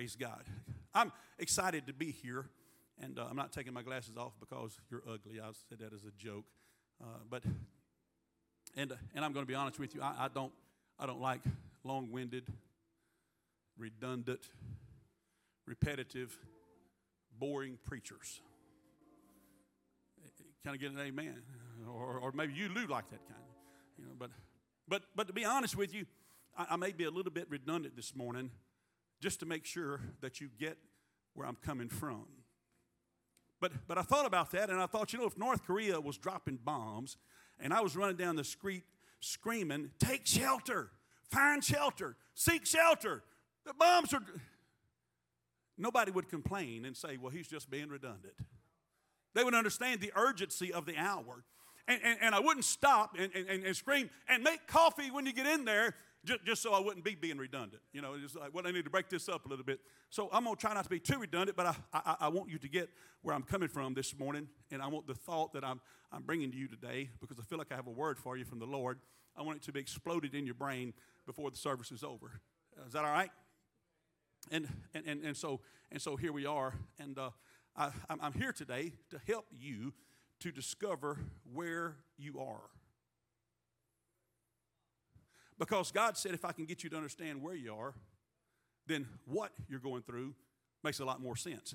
Praise God. I'm excited to be here, and I'm not taking my glasses off because you're ugly. I said that as a joke, but I'm going to be honest with you. I don't like long-winded, redundant, repetitive, boring preachers. Kind of get an amen, or maybe you do like that kind, you know. But to be honest with you, I may be a little bit redundant this morning, just to make sure that you get where I'm coming from. But I thought about that, and I thought, you know, if North Korea was dropping bombs, and I was running down the street screaming, "Take shelter, find shelter, seek shelter, the bombs are..." Nobody would complain and say, "Well, he's just being redundant." They would understand the urgency of the hour. And I wouldn't stop and scream, "And make coffee when you get in there," just so I wouldn't be being redundant. You know, it's like, well, I need to break this up a little bit. So I'm going to try not to be too redundant, but I want you to get where I'm coming from this morning, and I want the thought that I'm bringing to you today, because I feel like I have a word for you from the Lord. I want it to be exploded in your brain before the service is over. Is that all right? And so here we are, and I'm here today to help you to discover where you are. Because God said, if I can get you to understand where you are, then what you're going through makes a lot more sense.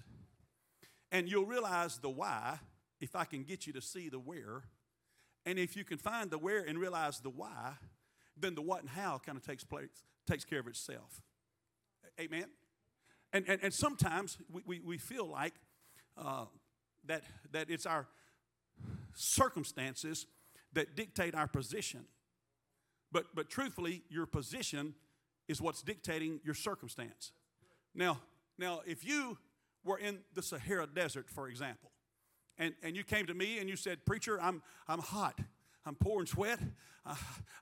And you'll realize the why if I can get you to see the where. And if you can find the where and realize the why, then the what and how kind of takes care of itself. Amen? And sometimes we feel like that it's our circumstances that dictate our position. But truthfully, your position is what's dictating your circumstance. Now, if you were in the Sahara Desert, for example, and you came to me and you said, "Preacher, I'm hot. I'm pouring sweat.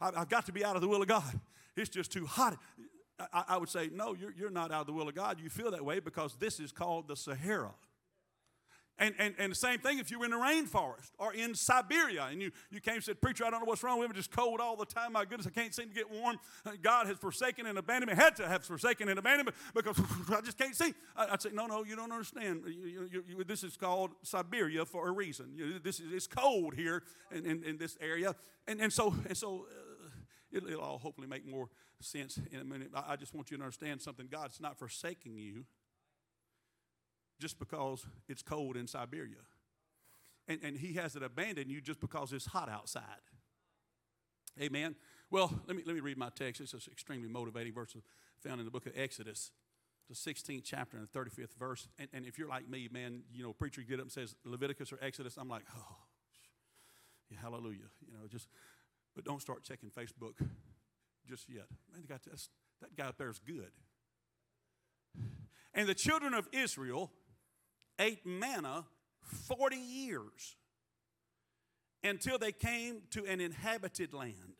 I've got to be out of the will of God. It's just too hot." I would say, "No, you're not out of the will of God. You feel that way because this is called the Sahara." And the same thing if you were in the rainforest or in Siberia and you came and said, "Preacher, I don't know what's wrong with me, just cold all the time. My goodness, I can't seem to get warm. God has forsaken and abandoned me, had to have forsaken and abandoned me because I just can't see." I'd say, no, you don't understand. This is called Siberia for a reason. It's cold here in this area. And so it'll all hopefully make more sense in a minute. I just want you to understand something. God's not forsaking you just because it's cold in Siberia. And he hasn't abandoned you just because it's hot outside. Amen? Well, let me read my text. It's an extremely motivating verse found in the book of Exodus, the 16th chapter and the 35th verse. And if you're like me, man, you know, preacher get up and says Leviticus or Exodus, I'm like, oh, yeah, hallelujah. You know, but don't start checking Facebook just yet. Man, that guy up there is good. And the children of Israel ate manna 40 years until they came to an inhabited land.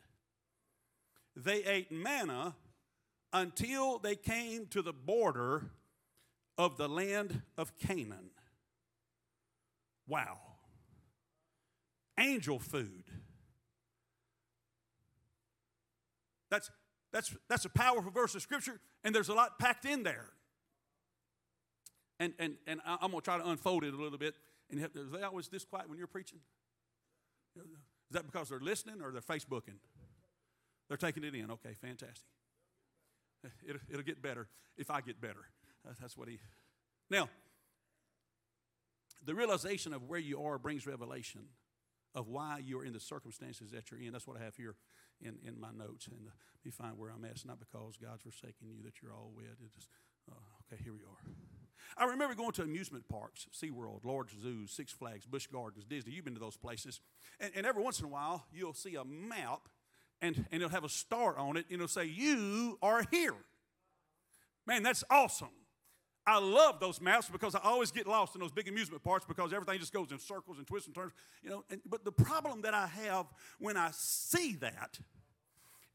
They ate manna until they came to the border of the land of Canaan. Wow. Angel food. That's a powerful verse of Scripture, and there's a lot packed in there. And I'm going to try to unfold it a little bit. And are they always this quiet when you're preaching? Is that because they're listening or they're Facebooking? They're taking it in. Okay, fantastic. It'll get better if I get better. That's what he... Now, the realization of where you are brings revelation of why you're in the circumstances that you're in. That's what I have here in my notes. And let me find where I'm at. It's not because God's forsaking you that you're all wet. Okay, here we are. I remember going to amusement parks, SeaWorld, large zoos, Six Flags, Busch Gardens, Disney. You've been to those places. And every once in a while, you'll see a map, and it'll have a star on it, and it'll say, "You are here." Man, that's awesome. I love those maps because I always get lost in those big amusement parks because everything just goes in circles and twists and turns. You know. But the problem that I have when I see that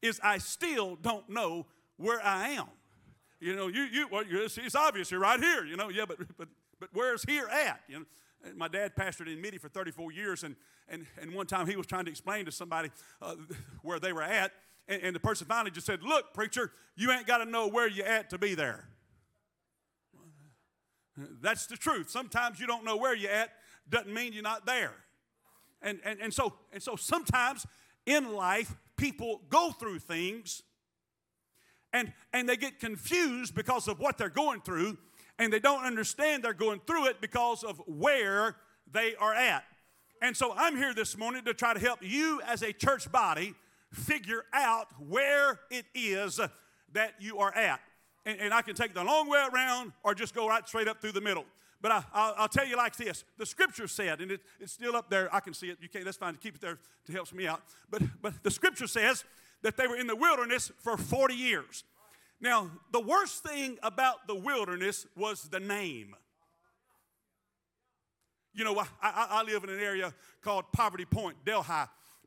is I still don't know where I am. You know, it's obvious you're right here. You know, yeah, but where's here at? You know, and my dad pastored in Midi for 34 years, and one time he was trying to explain to somebody where they were at, and the person finally just said, "Look, preacher, you ain't got to know where you at to be there." That's the truth. Sometimes you don't know where you're at. Doesn't mean you're not there. And so sometimes in life, people go through things and they get confused because of what they're going through, and they don't understand they're going through it because of where they are at. And so I'm here this morning to try to help you as a church body figure out where it is that you are at. And I can take the long way around or just go right straight up through the middle. But I'll tell you like this. The scripture said, and it's still up there. I can see it. You can't. That's fine. Keep it there. It helps me out. But the scripture says that they were in the wilderness for 40 years. Now, the worst thing about the wilderness was the name. You know, I live in an area called Poverty Point, Delhi.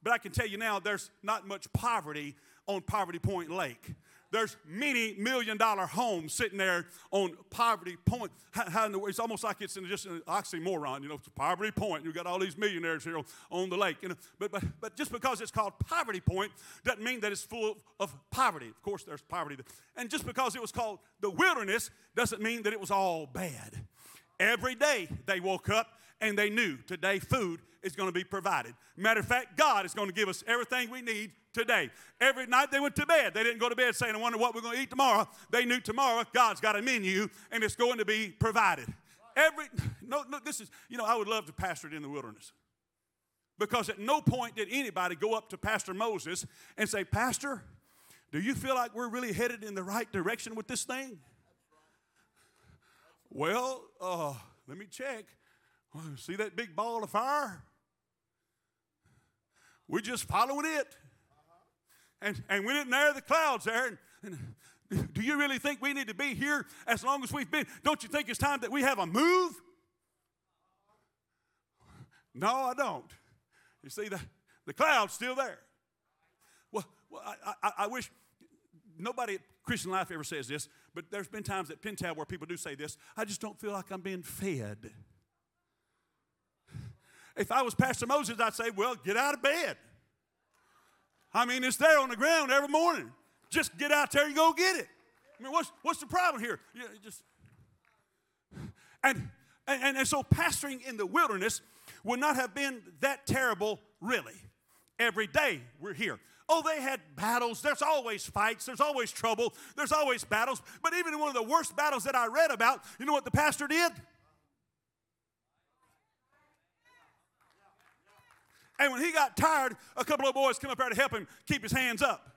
But I can tell you now there's not much poverty on Poverty Point Lake. There's many million-dollar homes sitting there on Poverty Point. It's almost like it's just an oxymoron, you know, it's Poverty Point. You've got all these millionaires here on the lake. You know. But just because it's called Poverty Point doesn't mean that it's full of poverty. Of course, there's poverty. And just because it was called the wilderness doesn't mean that it was all bad. Every day they woke up and they knew today food is going to be provided. Matter of fact, God is going to give us everything we need today. Every night they went to bed. They didn't go to bed saying, I wonder what we're going to eat tomorrow. They knew tomorrow God's got a menu and it's going to be provided. I would love to pastor it in the wilderness, because at no point did anybody go up to Pastor Moses and say, Pastor, do you feel like we're really headed in the right direction with this thing? Well, let me check. See that big ball of fire? We're just following it. And we didn't air the clouds there. And do you really think we need to be here as long as we've been? Don't you think it's time that we have a move? No, I don't. You see, the cloud's still there. Well I wish nobody at Christian Life ever says this, but there's been times at Pentab where people do say this. I just don't feel like I'm being fed. If I was Pastor Moses, I'd say, well, get out of bed. I mean, it's there on the ground every morning. Just get out there and go get it. I mean, what's the problem here? You know, just and so pastoring in the wilderness would not have been that terrible, really. Every day we're here. Oh, they had battles. There's always fights. There's always trouble. There's always battles. But even in one of the worst battles that I read about, you know what the pastor did? And when he got tired, a couple of boys come up there to help him keep his hands up.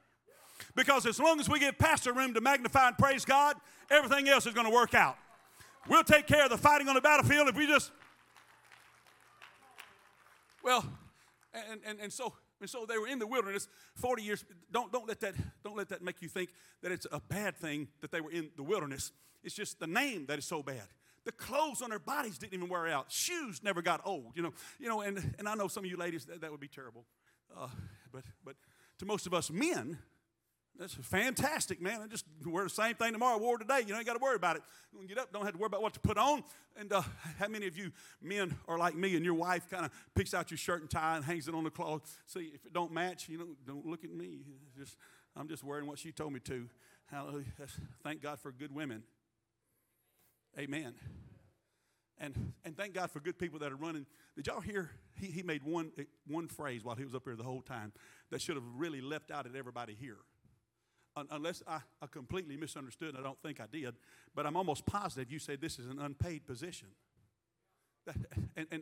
Because as long as we give pastor room to magnify and praise God, everything else is going to work out. We'll take care of the fighting on the battlefield if we just... Well, and so they were in the wilderness 40 years. Don't let that make you think that it's a bad thing that they were in the wilderness. It's just the name that is so bad. The clothes on their bodies didn't even wear out. Shoes never got old, you know. You know, and I know some of you ladies, that would be terrible. But to most of us men, that's fantastic, man. I just wear the same thing tomorrow I wore today. You know, you got to worry about it. When you get up, don't have to worry about what to put on. And how many of you men are like me and your wife kind of picks out your shirt and tie and hangs it on the cloth? See, if it don't match, you know, don't look at me. I'm just wearing what she told me to. Hallelujah. Thank God for good women. Amen. And thank God for good people that are running. Did y'all hear he made one phrase while he was up here the whole time that should have really left out at everybody here? Unless I completely misunderstood, and I don't think I did, but I'm almost positive you said this is an unpaid position.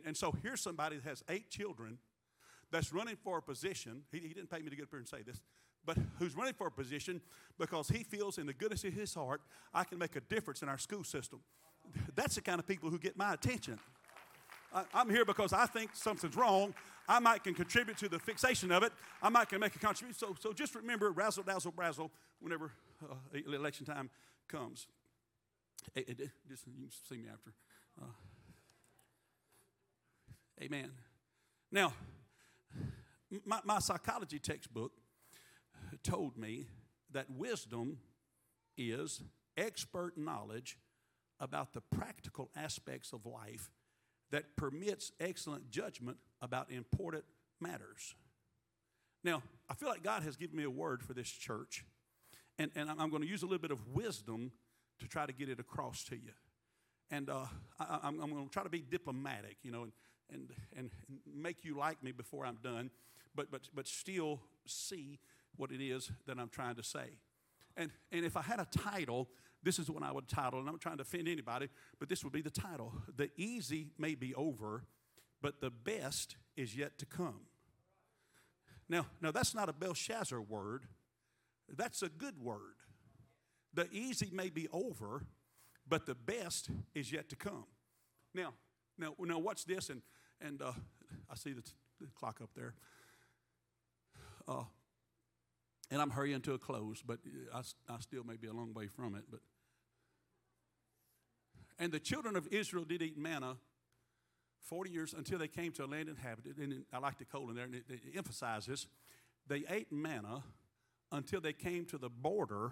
And so here's somebody that has 8 children that's running for a position. He didn't pay me to get up here and say this. But who's running for a position because he feels in the goodness of his heart, I can make a difference in our school system. That's the kind of people who get my attention. I'm here because I think something's wrong. I might can contribute to the fixation of it. I might can make a contribution. So just remember, razzle, dazzle, brazzle, whenever election time comes. Just, you can see me after. Amen. Now, my psychology textbook told me that wisdom is expert knowledge about the practical aspects of life that permits excellent judgment about important matters. Now, I feel like God has given me a word for this church, and I'm going to use a little bit of wisdom to try to get it across to you. And I'm going to try to be diplomatic, you know, and make you like me before I'm done, but still see what it is that I'm trying to say. And if I had a title, this is what I would title, and I'm not trying to offend anybody, but this would be the title. The easy may be over, but the best is yet to come. Now that's not a Belshazzar word. That's a good word. The easy may be over, but the best is yet to come. Now watch this, and I see the clock up there. And I'm hurrying to a close, but I still may be a long way from it. But and the children of Israel did eat manna 40 years until they came to a land inhabited. And I like the colon there, and it emphasizes they ate manna until they came to the border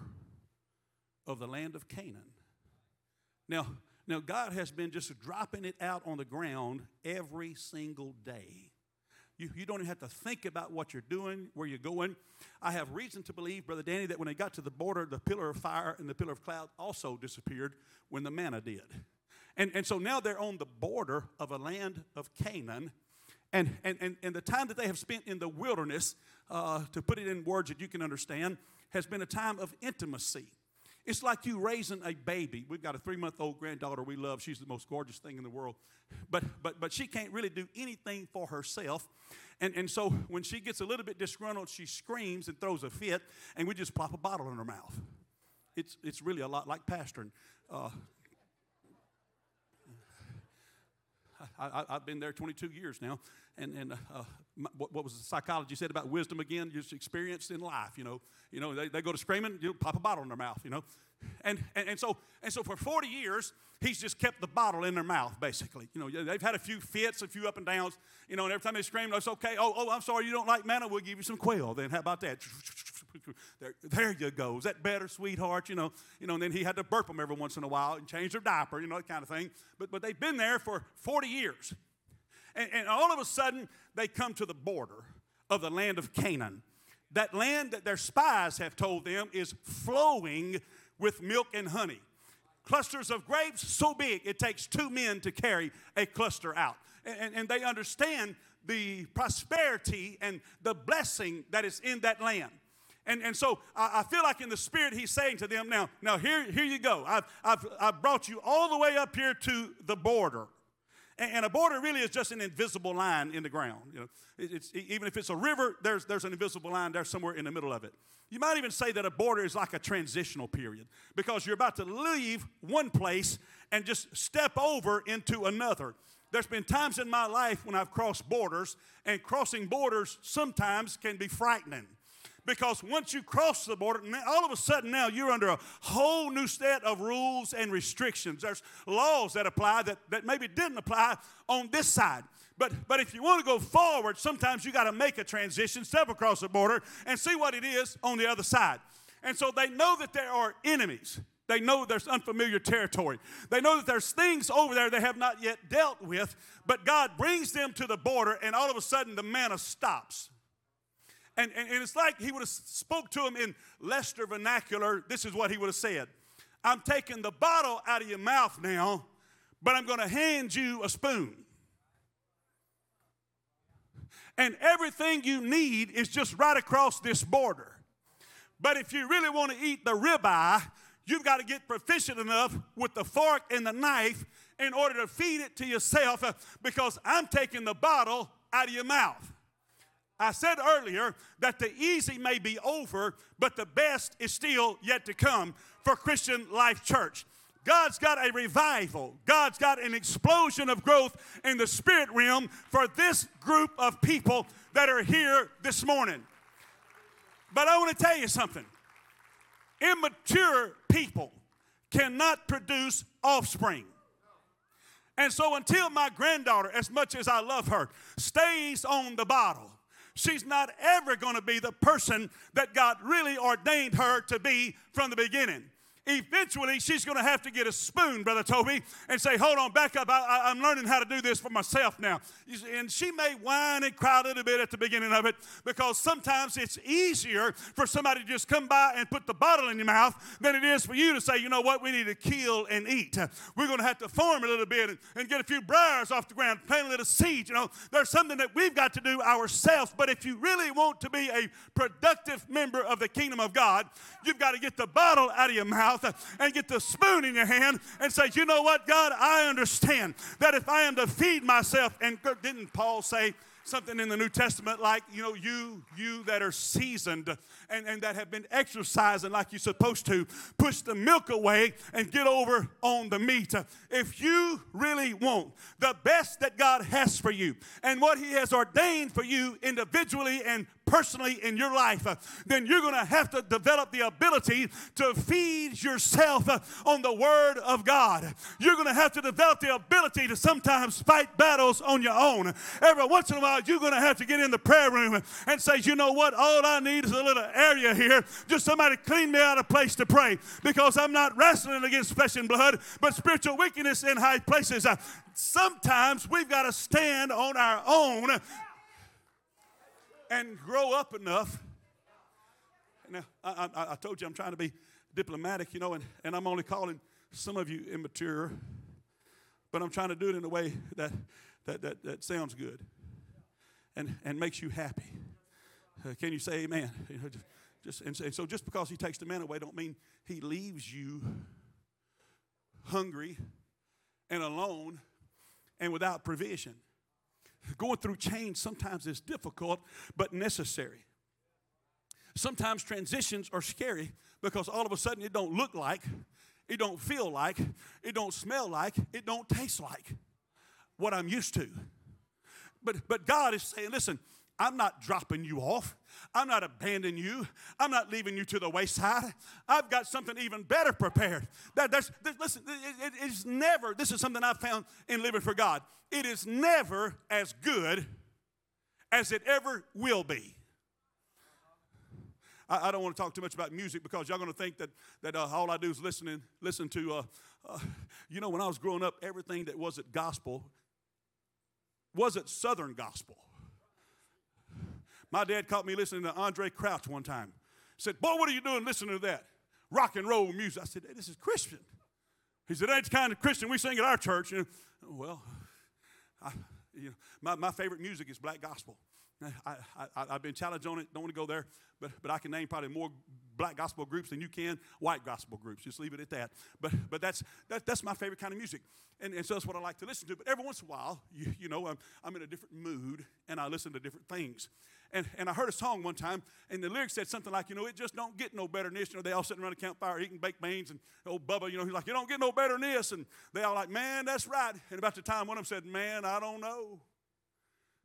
of the land of Canaan. Now God has been just dropping it out on the ground every single day. You don't even have to think about what you're doing, where you're going. I have reason to believe, Brother Danny, that when they got to the border, the pillar of fire and the pillar of cloud also disappeared when the manna did. And so now they're on the border of a land of Canaan. And the time that they have spent in the wilderness, to put it in words that you can understand, has been a time of intimacy. It's like you raising a baby. We've got a 3-month-old granddaughter we love. She's the most gorgeous thing in the world. But she can't really do anything for herself. And so when she gets a little bit disgruntled, she screams and throws a fit, and we just plop a bottle in her mouth. It's really a lot like pastoring. I've been there 22 years now. And what was the psychologist said about wisdom again? Just experience in life, you know they go to screaming, you pop a bottle in their mouth, you know, and so for 40 years he's just kept the bottle in their mouth basically. You know, they've had a few fits, a few up and downs, you know, and every time they scream, it's okay. Oh, I'm sorry, you don't like manna. We'll give you some quail. Then how about that? There you go. Is that better, sweetheart? You know. And then he had to burp them every once in a while and change their diaper, you know, that kind of thing. But they've been there for 40 years. And all of a sudden, they come to the border of the land of Canaan. That land that their spies have told them is flowing with milk and honey. Clusters of grapes so big, it takes 2 men to carry a cluster out. And they understand the prosperity and the blessing that is in that land. And so I feel like in the spirit he's saying to them, now here you go. I've brought you all the way up here to the border. And a border really is just an invisible line in the ground. You know, it's, even if it's a river, there's an invisible line there somewhere in the middle of it. You might even say that a border is like a transitional period because you're about to leave one place and just step over into another. There's been times in my life when I've crossed borders, and crossing borders sometimes can be frightening. Because once you cross the border, all of a sudden now you're under a whole new set of rules and restrictions. There's laws that apply that maybe didn't apply on this side. But if you want to go forward, sometimes you got to make a transition, step across the border, and see what it is on the other side. And so they know that there are enemies. They know there's unfamiliar territory. They know that there's things over there they have not yet dealt with, but God brings them to the border, and all of a sudden the manna stops. And it's like he would have spoke to him in Lester vernacular. This is what he would have said. I'm taking the bottle out of your mouth now, but I'm going to hand you a spoon. And everything you need is just right across this border. But if you really want to eat the ribeye, you've got to get proficient enough with the fork and the knife in order to feed it to yourself, because I'm taking the bottle out of your mouth. I said earlier that the easy may be over, but the best is still yet to come for Christian Life Church. God's got a revival. God's got an explosion of growth in the spirit realm for this group of people that are here this morning. But I want to tell you something. Immature people cannot produce offspring. And so until my granddaughter, as much as I love her, stays on the bottle, she's not ever going to be the person that God really ordained her to be from the beginning. Eventually, she's going to have to get a spoon, Brother Toby, and say, hold on, back up. I'm learning how to do this for myself now. And she may whine and cry a little bit at the beginning of it, because sometimes it's easier for somebody to just come by and put the bottle in your mouth than it is for you to say, you know what, we need to kill and eat. We're going to have to farm a little bit and get a few briars off the ground, plant a little seed. You know, there's something that we've got to do ourselves. But if you really want to be a productive member of the kingdom of God, you've got to get the bottle out of your mouth and get the spoon in your hand and say, you know what, God, I understand that if I am to feed myself, and didn't Paul say something in the New Testament like, you know, you that are seasoned and that have been exercising like you're supposed to, push the milk away and get over on the meat. If you really want the best that God has for you and what he has ordained for you individually and personally in your life, then you're going to have to develop the ability to feed yourself on the Word of God. You're going to have to develop the ability to sometimes fight battles on your own. Every once in a while, you're going to have to get in the prayer room and say, you know what, all I need is a little area here. Just somebody clean me out a place to pray, because I'm not wrestling against flesh and blood, but spiritual wickedness in high places. Sometimes we've got to stand on our own and grow up enough. Now, I told you I'm trying to be diplomatic, you know, and I'm only calling some of you immature, but I'm trying to do it in a way that sounds good and makes you happy. Can you say amen? You know, so just because he takes the man away don't mean he leaves you hungry and alone and without provision. Going through change sometimes is difficult, but necessary. Sometimes transitions are scary, because all of a sudden it don't look like, it don't feel like, it don't smell like, it don't taste like what I'm used to. But God is saying, listen, I'm not dropping you off. I'm not abandoning you. I'm not leaving you to the wayside. I've got something even better prepared. Listen, it is never, this is something I've found in living for God, it is never as good as it ever will be. I don't want to talk too much about music, because y'all going to think that all I do is listen to, you know, when I was growing up, everything that wasn't gospel wasn't Southern gospel. My dad caught me listening to Andre Crouch one time. He said, boy, what are you doing listening to that? Rock and roll music. I said, hey, this is Christian. He said, that's the kind of Christian we sing at our church. And, well, my favorite music is black gospel. I've been challenged on it. Don't want to go there. But I can name probably more black gospel groups than you can white gospel groups. Just leave it at that. But that's my favorite kind of music. And so that's what I like to listen to. But every once in a while, you know, I'm in a different mood, and I listen to different things. And I heard a song one time, and the lyrics said something like, you know, it just don't get no better than this. You know, they all sitting around the campfire eating baked beans, and old Bubba, you know, he's like, you don't get no better than this. And they all like, man, that's right. And about the time one of them said, man, I don't know.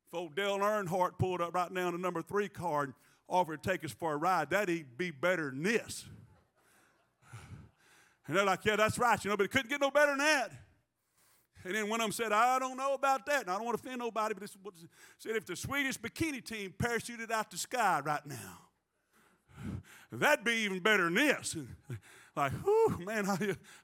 If old Dale Earnhardt pulled up right now the number 3 car and offered to take us for a ride, that'd be better than this. And they're like, yeah, that's right, you know, but it couldn't get no better than that. And then one of them said, I don't know about that, and I don't want to offend nobody, but it said if the Swedish bikini team parachuted out the sky right now, that'd be even better than this. Like, whew, man,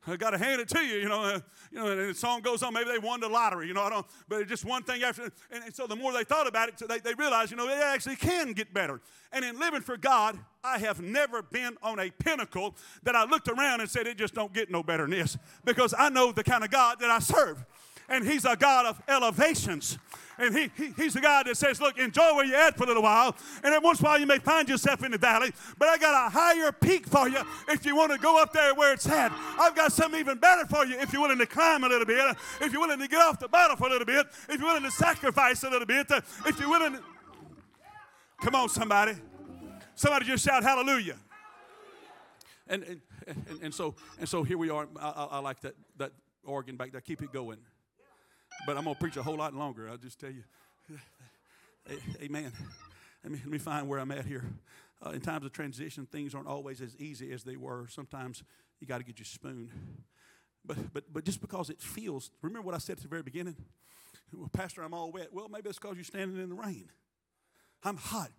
I got to hand it to you, you know. And the song goes on. Maybe they won the lottery, you know. I don't, but it's just one thing after. And so the more they thought about it, so they realized, you know, it actually can get better. And in living for God, I have never been on a pinnacle that I looked around and said, it just don't get no better than this, because I know the kind of God that I serve. And he's a God of elevations. And he's a God that says, look, enjoy where you're at for a little while. And then once in a while you may find yourself in the valley, but I got a higher peak for you if you want to go up there where it's at. I've got something even better for you if you're willing to climb a little bit, if you're willing to get off the bottle for a little bit, if you're willing to sacrifice a little bit, if you're willing to... Come on, somebody. Somebody just shout hallelujah. And so here we are. I like that organ back there. Keep it going. But I'm going to preach a whole lot longer. I'll just tell you. Amen. Let me find where I'm at here. In times of transition, things aren't always as easy as they were. Sometimes you got to get your spoon. But just because it feels, remember what I said at the very beginning? Well, Pastor, I'm all wet. Well, maybe it's because you're standing in the rain. I'm hot.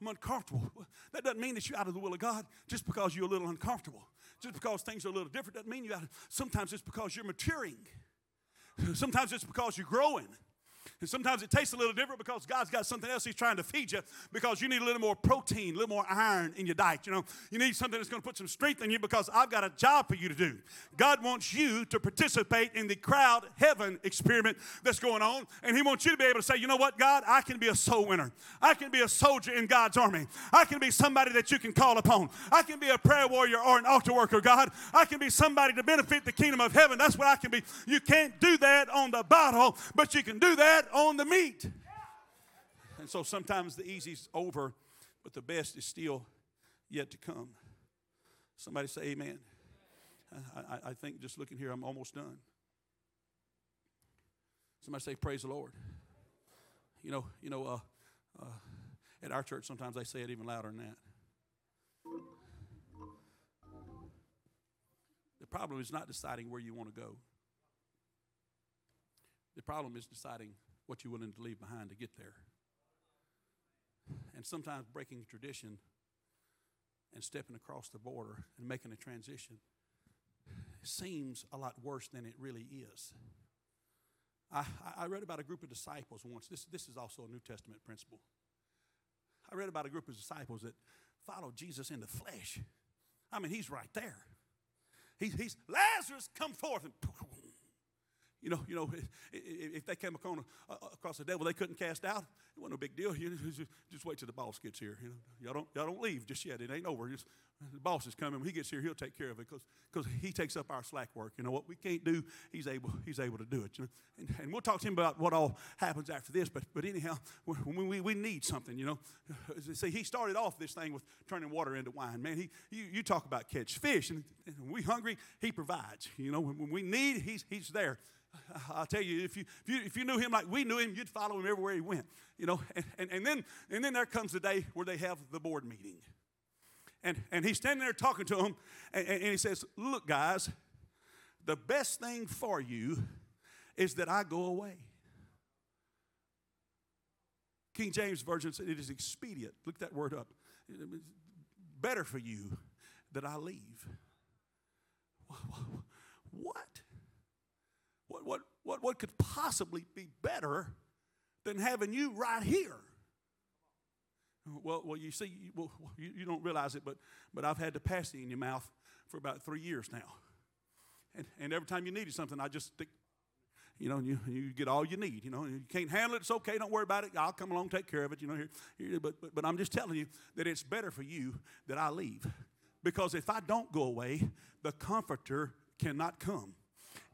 I'm uncomfortable. That doesn't mean that you're out of the will of God just because you're a little uncomfortable. Just because things are a little different doesn't mean you're out. Sometimes it's because you're maturing. Sometimes it's because you're growing. And sometimes it tastes a little different because God's got something else he's trying to feed you, because you need a little more protein, a little more iron in your diet. You know, you need something that's going to put some strength in you, because I've got a job for you to do. God wants you to participate in the crowd heaven experiment that's going on, and he wants you to be able to say, you know what, God, I can be a soul winner. I can be a soldier in God's army. I can be somebody that you can call upon. I can be a prayer warrior or an altar worker, God. I can be somebody to benefit the kingdom of heaven. That's what I can be. You can't do that on the bottle, but you can do that on the meat. And so sometimes the easy is over, but the best is still yet to come. Somebody say amen. I think just looking here, I'm almost done. Somebody say praise the Lord. At our church sometimes they say it even louder than that. The problem is not deciding where you want to go. The problem is deciding what you're willing to leave behind to get there. And sometimes breaking tradition and stepping across the border and making a transition seems a lot worse than it really is. I read about a group of disciples once. This is also a New Testament principle. I read about a group of disciples that followed Jesus in the flesh. I mean, he's right there. He's Lazarus, come forth, and You know, if they came across the devil they couldn't cast out, it wasn't no big deal. You just wait till the boss gets here. You know, y'all don't leave just yet. It ain't over. The boss is coming. When he gets here, he'll take care of it, because he takes up our slack work. You know, what we can't do, he's able to do it. You know? And we'll talk to him about what all happens after this. But anyhow, we need something, you know. See, he started off this thing with turning water into wine. Man, you talk about catch fish. And when we're hungry, he provides. You know, when we need, he's there. I'll tell you, if you knew him like we knew him, you'd follow him everywhere he went. You know, and then there comes the day where they have the board meeting. And he's standing there talking to them, and he says, look, guys, the best thing for you is that I go away. King James Version said it is expedient. Look that word up. Better for you that I leave. What? What could possibly be better than having you right here? Well, you see, you don't realize it, but I've had the pasty in your mouth for about 3 years now. And every time you needed something, I just stick, you know, and you get all you need. You know, you can't handle it, it's okay, don't worry about it. I'll come along, take care of it, you know. But I'm just telling you that it's better for you that I leave. Because if I don't go away, the Comforter cannot come.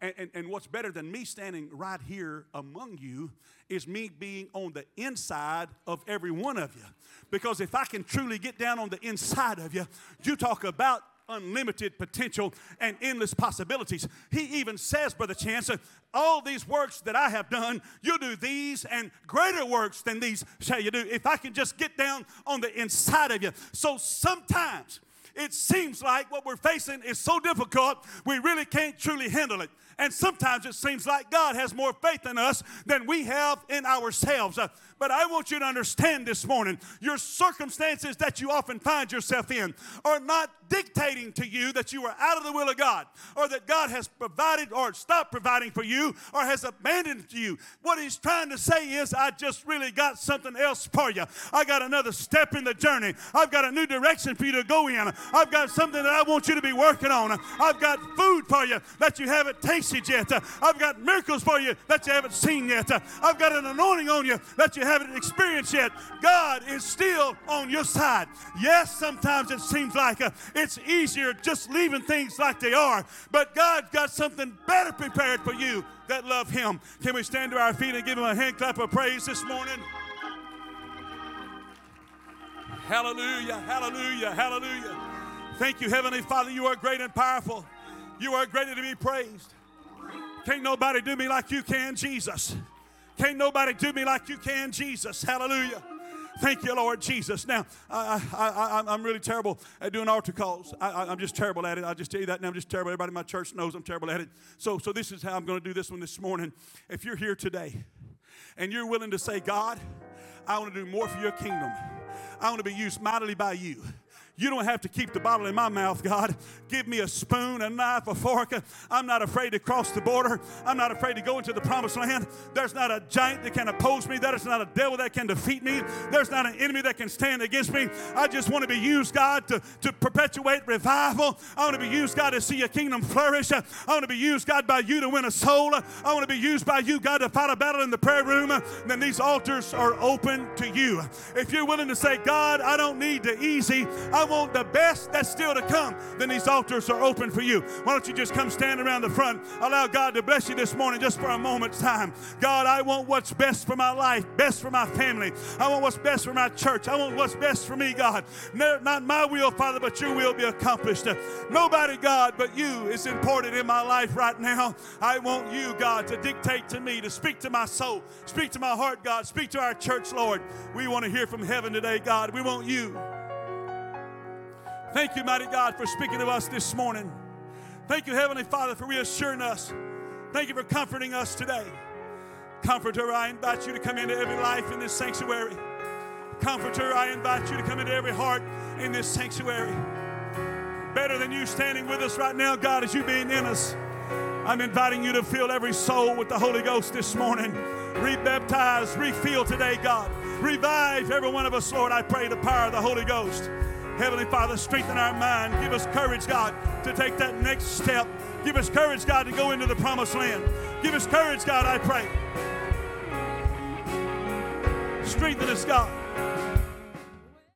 And what's better than me standing right here among you is me being on the inside of every one of you. Because if I can truly get down on the inside of you, you talk about unlimited potential and endless possibilities. He even says, Brother Chance, all these works that I have done, you'll do these and greater works than these shall you do. If I can just get down on the inside of you. So sometimes it seems like what we're facing is so difficult, we really can't truly handle it. And sometimes it seems like God has more faith in us than we have in ourselves. But I want you to understand this morning, your circumstances that you often find yourself in are not dictating to you that you are out of the will of God, or that God has provided or stopped providing for you, or has abandoned you. What he's trying to say is, I just really got something else for you. I got another step in the journey. I've got a new direction for you to go in. I've got something that I want you to be working on. I've got food for you that you haven't tasted yet. I've got miracles for you that you haven't seen yet. I've got an anointing on you that you haven't experienced yet. God is still on your side. Yes, sometimes it seems like it's easier just leaving things like they are, but God's got something better prepared for you that love him. Can we stand to our feet and give him a hand clap of praise this morning? Hallelujah, hallelujah, hallelujah. Thank you, Heavenly Father. You are great and powerful. You are greatly to be praised. Can't nobody do me like you can, Jesus. Can't nobody do me like you can, Jesus. Hallelujah. Thank you, Lord Jesus. Now, I'm really terrible at doing altar calls. I'm just terrible at it. I'll just tell you that now. I'm just terrible. Everybody in my church knows I'm terrible at it. So this is how I'm going to do this one this morning. If you're here today and you're willing to say, God, I want to do more for your kingdom. I want to be used mightily by you. You don't have to keep the bottle in my mouth, God. Give me a spoon, a knife, a fork. I'm not afraid to cross the border. I'm not afraid to go into the promised land. There's not a giant that can oppose me. There's not a devil that can defeat me. There's not an enemy that can stand against me. I just want to be used, God, to perpetuate revival. I want to be used, God, to see your kingdom flourish. I want to be used, God, by you to win a soul. I want to be used by you, God, to fight a battle in the prayer room. Then these altars are open to you. If you're willing to say, God, I don't need the easy. I want the best that's still to come, then these altars are open for you. Why don't you just come stand around the front? Allow God to bless you this morning just for a moment's time. God, I want what's best for my life, best for my family. I want what's best for my church. I want what's best for me, God. Not my will, Father, but your will be accomplished. Nobody, God, but you is important in my life right now. I want you, God, to dictate to me, to speak to my soul, speak to my heart, God, speak to our church, Lord. We want to hear from heaven today, God. We want you. Thank you, mighty God, for speaking to us this morning. Thank you, Heavenly Father, for reassuring us. Thank you for comforting us today. Comforter, I invite you to come into every life in this sanctuary. Comforter, I invite you to come into every heart in this sanctuary. Better than you standing with us right now, God, is you being in us. I'm inviting you to fill every soul with the Holy Ghost this morning. Rebaptize, refill today, God. Revive every one of us, Lord, I pray, the power of the Holy Ghost. Heavenly Father, strengthen our mind. Give us courage, God, to take that next step. Give us courage, God, to go into the promised land. Give us courage, God, I pray. Strengthen us, God.